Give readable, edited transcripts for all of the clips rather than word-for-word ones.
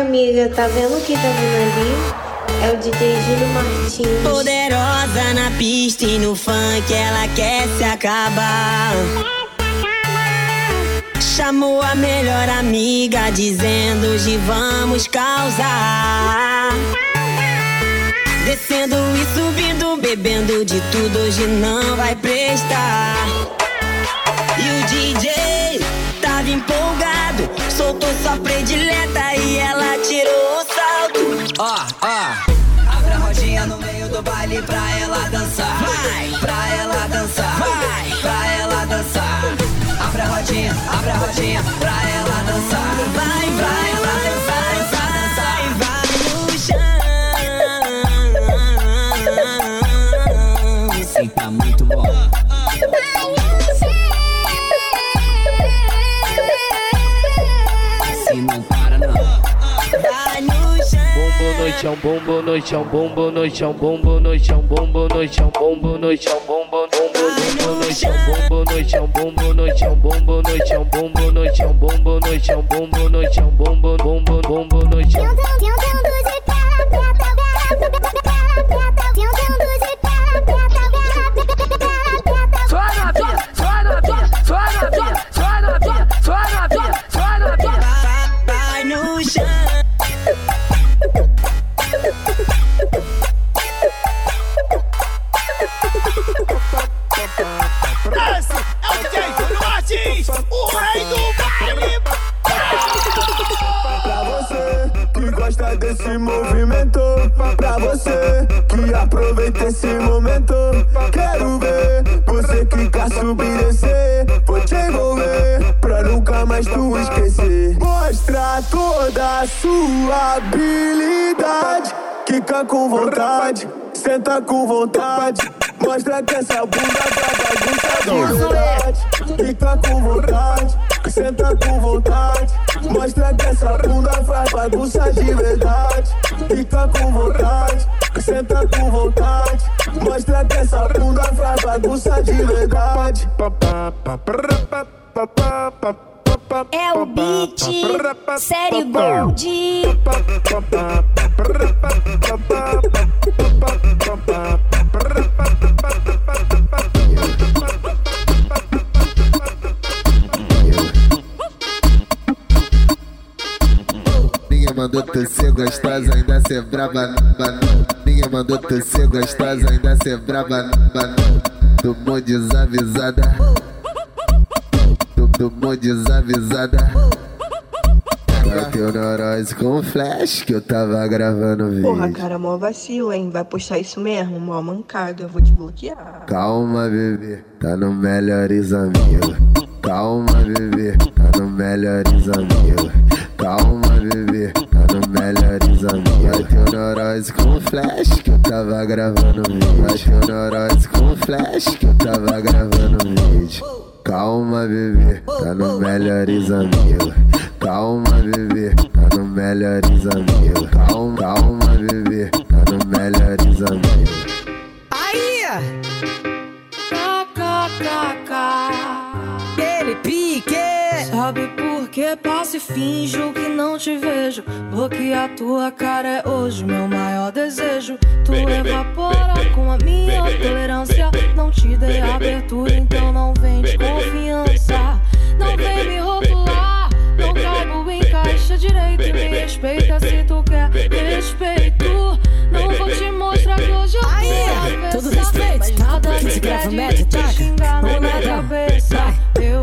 Ai, amiga, tá vendo o que tá vindo ali? É o DJ Júnior Martins. Poderosa na pista e no funk, ela quer se acabar. Chamou a melhor amiga, dizendo hoje vamos causar. Descendo e subindo, bebendo de tudo, hoje não vai prestar. E o DJ tava empolgado, soltou sua predileta e ela tirou o salto. Ó, ó, abre a rodinha no meio do baile pra ela dançar. Vai, pra ela dançar. Vai, pra ela dançar. Abre a rodinha pra ela dançar. Vai, vai, vai, vai, vai, vai no chão. Esse tá muito bom. Se não para não. Vai no chão. Bombo no chão, bombo no chão, bombo no chão, bombo no chão, bombo no chão, bombo no chão, bombo no chão, bombo no chão, bombo no chão, bombo no chão, bombo no chão, bombo no chão, bombo no chão, bombo, bombo, bombo no chão. Desse movimento, pra você que aproveita esse momento, quero ver você quicar, subir, descer, vou te envolver pra nunca mais tu esquecer. Mostra toda a sua habilidade, quica com vontade, senta com vontade, mostra que essa bunda tá bagunça de verdade. Quica com vontade, senta com vontade, mostra que essa bunda faz bagunça de verdade. Fica com vontade, senta com vontade, mostra que essa bunda faz bagunça de verdade. É o beat Série Gold. Mandou tu ser gostosa, ainda ser braba, banana. Ninguém mandou tu ser gostosa, ainda ser braba, banana. Do bom desavisada, do bom desavisada. Bateu na Royce com flash que eu tava gravando vídeo. Porra, cara, mó vacilo, hein? Vai postar isso mesmo? Mó mancada, eu vou te bloquear. Calma, bebê, tá no melhores amigos. Calma, bebê, tá no melhores amigos. Calma, bebê, tá no melhores amigos. Bateu na Royce com flash que eu tava gravando vídeo. Bateu na Royce com flash que eu tava gravando vídeo. Calma, bebê, tá no melhores amigos. Calma, bebê, tá no melhores amigos. Calma, calma, bebê, tá no melhores amigos. Aí! Kkk, ele pique. Sabe por que passo e finjo que não te vejo? Porque a tua cara é hoje meu maior desejo. Tu evapora com a minha tolerância. Não te dei abertura, então não vem desconfiança. Não vem me rotular. Não cabo em caixa direito, me respeita se tu quer respeito. Não vou te mostrar que hoje eu tô todo respeito, mas nada me pede te xingar na minha cabeça. Eu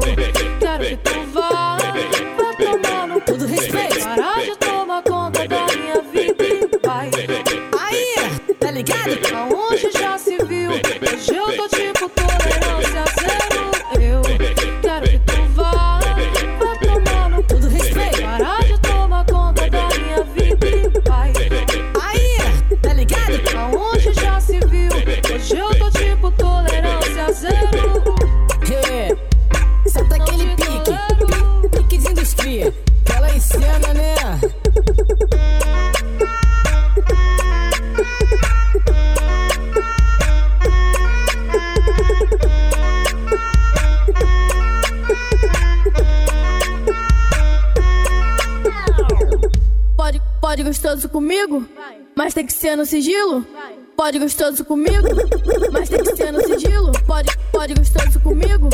quero que tu vá, vai tomar no todo respeito. Parar de tomar conta da minha vida e vai. Aí, tá ligado? Aonde já se viu, hoje eu tô tipo tolerância zero. Eu quero que tu vá. Solta aquele pique, piquezinho dos cria. Ela encena, né? Pode gostoso comigo, mas tem que ser no sigilo. Pode gostoso comigo, mas tem que ser no sigilo. Pode gostoso comigo,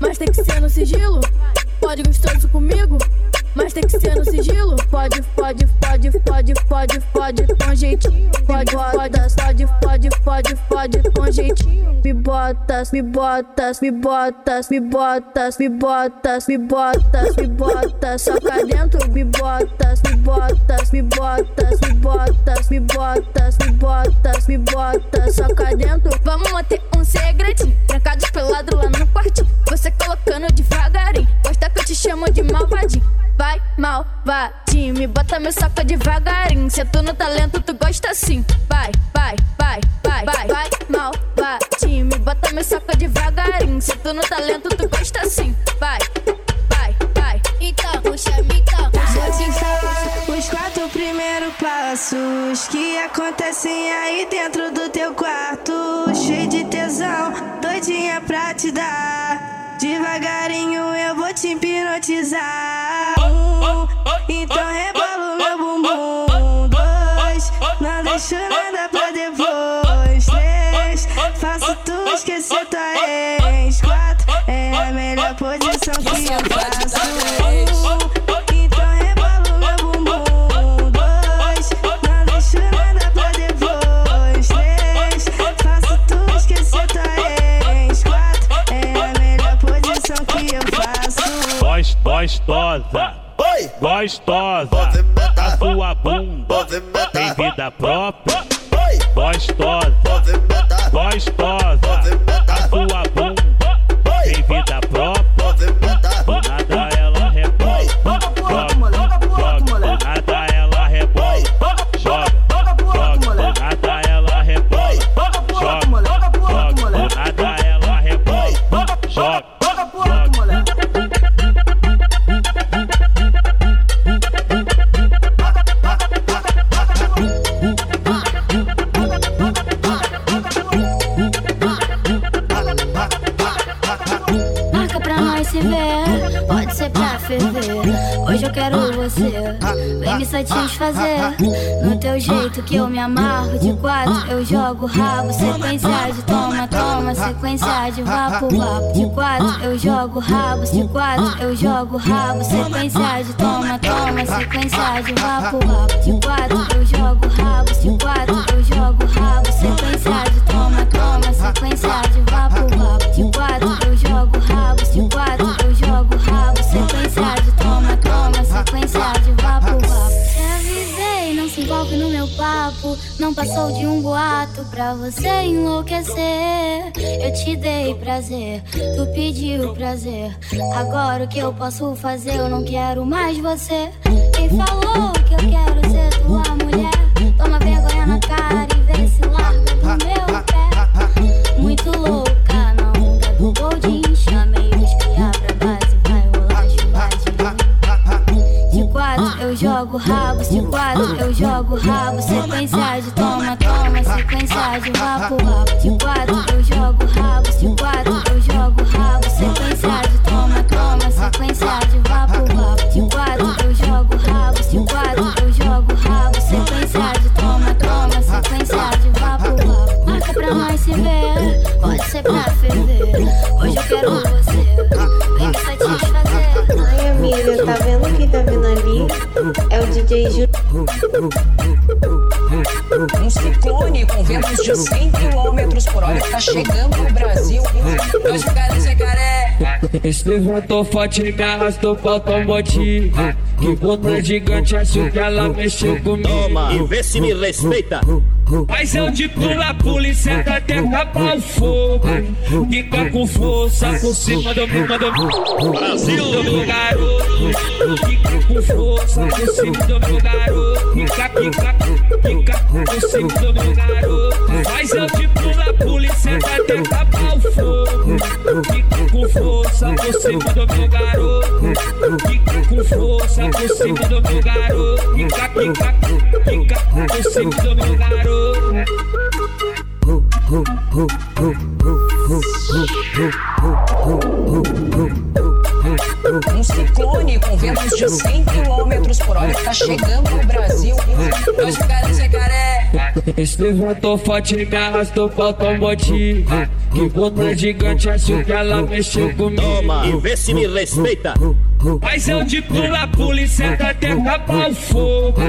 mas tem que ser no sigilo. Pode gostoso comigo, mas tem que ser no sigilo. Pode com jeitinho. Pode com jeitinho. Me botas, só cá dentro. Me botas, só cá dentro. Vamos manter um segredinho, trancados pelado lá no quartinho. Você colocando devagarinho, gosta que eu te chamo de malvadinho. Vai, malvadinho, me bota meu saco devagarinho. Se tu no talento, tu gosta assim. Vai, malvadinho, me bota meu saco devagarinho. Se tu no talento, tu gosta assim. Vai. Então puxa, já te falar os 4 primeiros passos que acontecem aí dentro do teu quarto. Cheio de tesão, doidinha pra te dar. Devagarinho eu vou te hipnotizar. Então rebola o meu bumbum. 2, não deixo nada pra depois. 3, faço tu esquecer tua ex. 4, é a melhor posição que eu faço. Então rebola o meu bumbum. 2, não deixo nada pra depois. 3, faço tu esquecer tua ex. 4, é a melhor posição que eu faço. Gostosa. Oi. Gostosa, a sua bunda tem vida própria. Oi. Gostosa, a sua bunda tem vida própria. Do nada ela rebola, do nada ela rebola, joga, do nada ela rebola, joga, do nada ela rebola, joga. Pode ser pra ferver. Hoje eu quero você. Vem me satisfazer no teu jeito que eu me amarro. De 4 eu jogo rabo. Sequência de toma, sequência de vapo. De 4 eu jogo rabo. De 4 eu jogo rabo. Sequência de toma, sequência de vapo. De 4 eu jogo rabo. De 4 eu jogo rabo. Sequência de toma, sequência de vapo. De 4 eu jogo rabo. De 4 eu jogo rabo, sequência de toma, sequência de vapo. Te avisei, não se envolve no meu papo. Não passou de um boato pra você enlouquecer. Eu te dei prazer, tu pediu prazer. Agora o que eu posso fazer? Eu não quero mais você. Quem falou que eu quero ser tua mulher? Toma vergonha na cara e vem se larga do meu pé. Muito louca na onda do Goldin. Chamei os piá pra base, vai rolar chuva de mim. De 4 eu jogo rabo, de 4 eu jogo rabo. Sequência de toma, sequência de vapo. De 4 eu jogo rabo, de 4 eu jogo rabo. Sequência de toma, sequência de vapo. De 4 eu jogo rabo, de 4 eu jogo rabo. Sequência de toma, sequência de vapo. Marca pra nós se ver, pode ser pra ferver. Hoje eu quero você, vem que satisfazer. Ai amiga, tá vendo o que tá vindo ali? É o DJ Júnior. Um ciclone com ventos de 100 km por hora tá chegando no Brasil. 2 lugares em Jacaré. Esse levantou forte, me arrastou pra tombote. Que botou gigante, acho que ela mexeu comigo. Toma, e vê se me respeita. Mas eu de pula-pula e senta até tapar o fogo. Quica com força, por cima do meu Brasil. Do garoto, quica com força, por cima do meu garoto. Quica, por cima do meu garoto. Mas eu de pula-pula e senta até tapar o fogo. Quica com força, por cima do meu garoto. Quica com força, por cima do meu garoto. Quica, por cima do meu garoto. Um ciclone com ventos de 100 km por hora tá chegando no Brasil, o jacaré. Esse levantou forte, me arrastou, faltou um bote. Que botou gigante, acho que ela mexeu comigo. Toma, e vê se me respeita. Mas eu de pula, polícia da terra pra o fogo.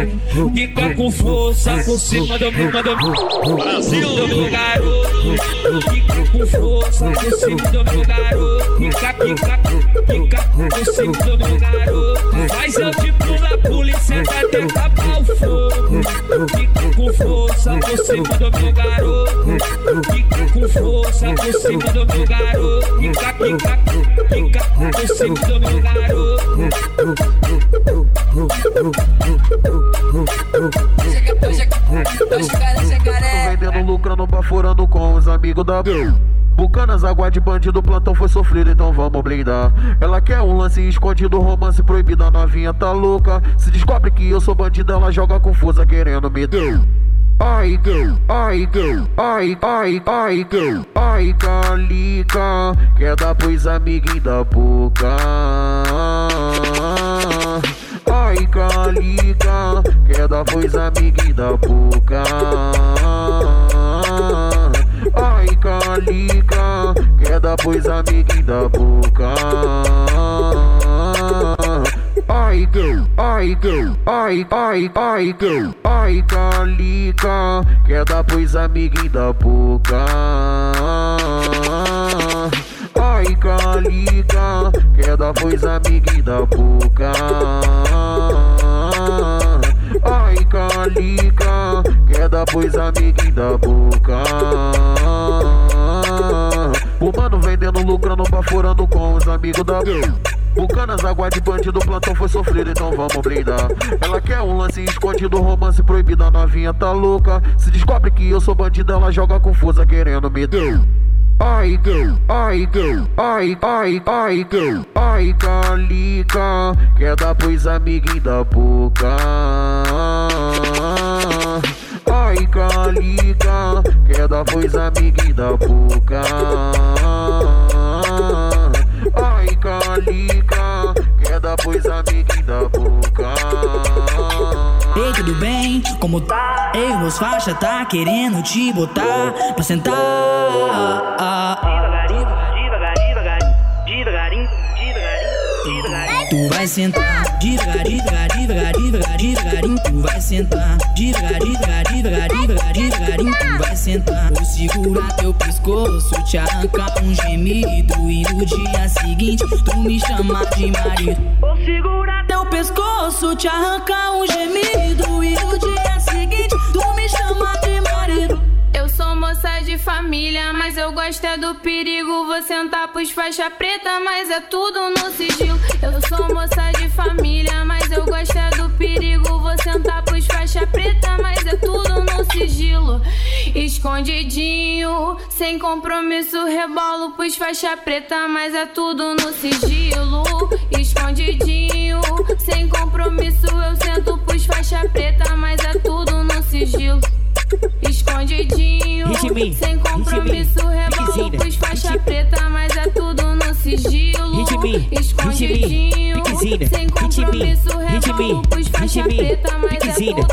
Fica com força por cima do meu Brasil, do meu garoto. Fica com força por cima do meu garoto. Fica, pica, pica por cima do meu garoto. Mas eu de pula, polícia da terra pra o fogo. Fica com força por cima do meu garoto. Fica com força por cima do meu garoto. Fica, pica, pica por cima do meu garoto. Tô vendendo, lucrando, baforando com os amigos da Bucanas, água de bandido, plantão foi sofrido, então vamos blindar. Ela quer um lance escondido, romance proibido, a novinha tá louca. Se descobre que eu sou bandido, ela joga confusa querendo me dar. Ai, ai, ai, ai, ai, ai, calica, quer dar pros amiguinhos da boca. Ai, calica, quer dar pros amiguinhos da boca. Ai, calica, quer dar pros amiguinhos da boca. Ai, girl, ai, girl, ai, calica, quer dar pros amiguinhos da boca. Ai, calica, quer dar pros amiguinhos da boca. Ai, calica, quer dar pros amiguinhos da boca. O mano vendendo, lucrando, baforando com os amigos da Bucanas, água de bandido, plantão foi sofrido, então vamos blindar. Ela quer um lance escondido, romance proibido, a novinha tá louca. Se descobre que eu sou bandido, ela joga confusa querendo me dar. Ai, girl, ai, girl, ai, ai, ai, girl, ai, calica, quer dar pros amiguinhos da boca. Ai, calica, quer dar pros amiguinhos da boca. Ai, calica, quer dar pros amiguinhos da boca. Ei, tudo bem? Como tá? Ei, meus faixa tá querendo te botar pra sentar. Tu vai sentar, devagarinho, devagarinho, devagarinho, devagarinho. Tu vai sentar, devagarinho, devagarinho, devagarinho, devagarinho. Tu vai sentar. Vou segurar teu pescoço, te arrancar um gemido e no dia seguinte tu me chama de marido. Vou segurar teu pescoço, te arrancar um gemido e no dia seguinte tu me chama de marido. Eu sou moça de família, mas eu gosto é do perigo. Vou sentar pros faixa preta, mas é tudo no sigilo. Eu sou moça de família, mas eu gosto é do perigo. Vou sentar pros faixa preta, mas é tudo no sigilo. Escondidinho, sem compromisso, rebolo pros faixa preta, mas é tudo no sigilo. Escondidinho, sem compromisso, eu sento pros faixa preta, mas é tudo no sigilo. Escondidinho, sem compromisso, rebolo pros faixa preta, mas é tudo no sigilo. Escondidinho, sem compromisso, rebolo pros faixa preta, mas é tudo no sigilo.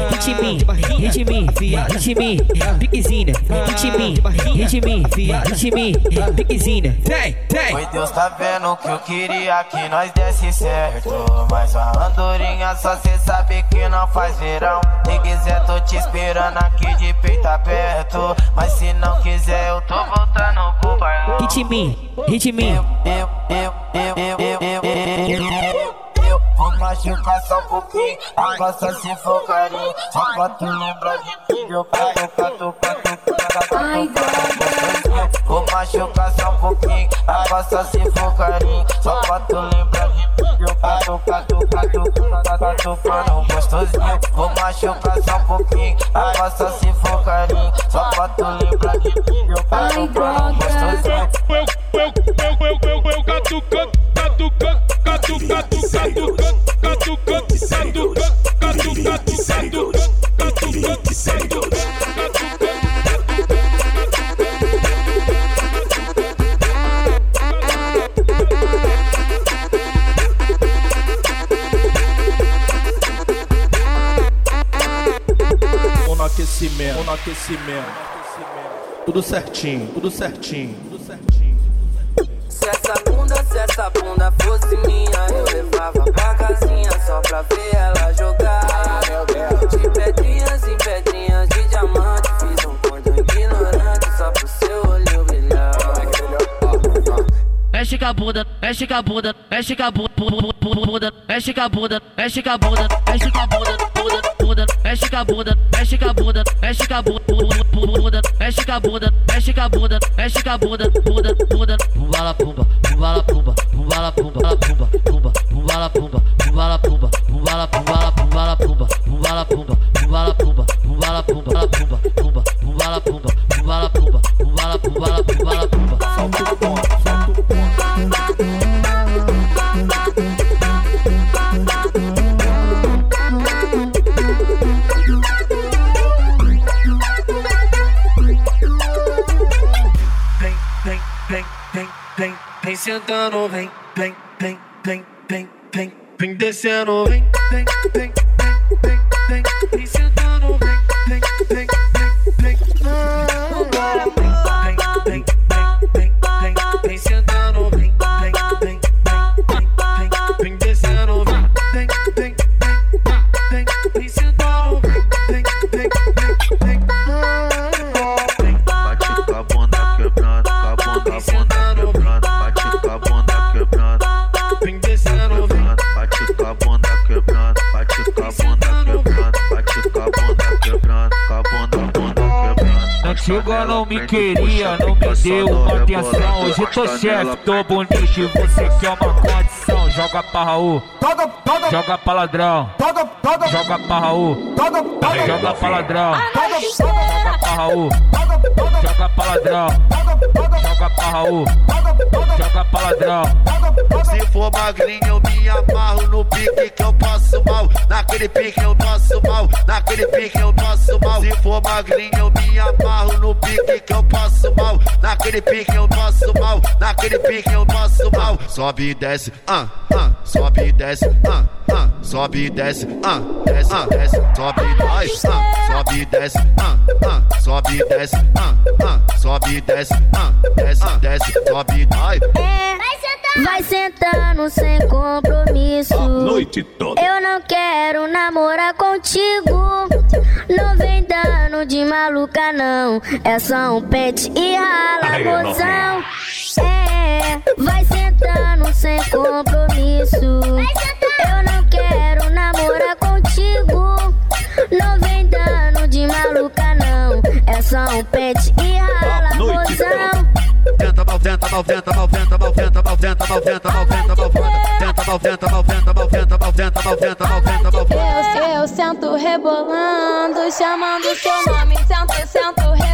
Hit me, piquezinha, hit me, piquezinha, vem. Oi, Deus tá vendo que eu queria que nós desse certo, mas uma andorinha só cê sabe que não faz verão. Se quiser tô te esperando aqui de peito aberto, mas se não quiser eu tô voltando pro bailão. Hit me. Eu. Vou machucar só um pouquinho, agora se for carinho. Só pra tu lembrar de mim, eu cato. Ai, droga. Vou machucar só um pouquinho, agora se for carinho. Só pra tu lembrar de mim, eu cato. Mano, gostosinho. Vou machucar só um pouquinho, agora se for carinho. Só pra tu lembrar de mim, eu cato. Gostosinho. Eu aquecimento, no aquecimento. Tudo certinho, tudo certinho, tudo certinho. Se essa bunda fosse minha, eu levava pra casinha só pra ver ela jogar. De pedrinhas em pedrinhas de diamante, fiz um ponto ignorante só pro seu olho brilhar. Mexe com a bunda, mexe com a bunda, mexe com a bunda, mexe com a bunda, mexe com a bunda, mexe com a bunda. Mexe com a bunda, mexe com a bunda, mexe com a bunda, mexe com a bunda, mexe com a bunda, mexe com a bunda, bunda, bunda. Pumba la pumba, pumba la pumba, pumba la pumba, pumba, pumba, pumba la pumba, pumba la pumba, pumba la pumba, pumba la pumba, pumba la pumba, pumba la pumba, pumba la pumba, pumba, pumba la pumba, pumba la pumba, pumba la pumba, pumba la pumba. Salto bom. Sentando, vem, vem, vem, vem, vem, vem, vem descendo, vem, vem, vem, vem, vem, vem sentando, vem, vem, vem, vem, vem, vem, vem, vem sentando, vem, vem, vem, vem, vem descendo, vem, vem, vem, vem sentando, vem, vem, vem, vem, bate com a bunda quebrando, com a bunda quebrando. Antiga não me queria, não me deu atenção. Hoje tô chefe, tô bonito e você quer uma condição. Joga pra Raul, joga pra ladrão, joga pra Raul, joga pra ladrão, joga pra Raul, joga pra ladrão, joga pra Raul, joga pra ladrão. Se for magrinho eu me amarro no pique que eu passo mal. Naquele pique eu passo mal, naquele pique eu passo mal. Se for magrinho eu me amarro no pique que eu passo mal, naquele pique eu passo mal, naquele pique eu passo mal. Sobe e desce, sobe e desce, sobe e desce, desce, desce, sobe e desce, sobe e desce, sobe e desce, sobe e desce, desce, desce, sobe e desce. Vai sentando sem compromisso a noite toda. Eu não quero namorar contigo. Não vem dando de maluca não. É só um pente e rala gozão. É, vai sentando sem compromisso. Eu não quero namorar contigo. Não vem dando de maluca não. É só um pente e rala gozão. Tenta mal, tenta mal, tenta mal, tenta mal, tenta mal, tenta mal, tenta mal, tenta mal, tenta mal, tenta mal, tenta mal, tenta mal, tenta mal, tenta mal, tenta mal. Eu sento rebolando, chamando seu nome, sento, sento.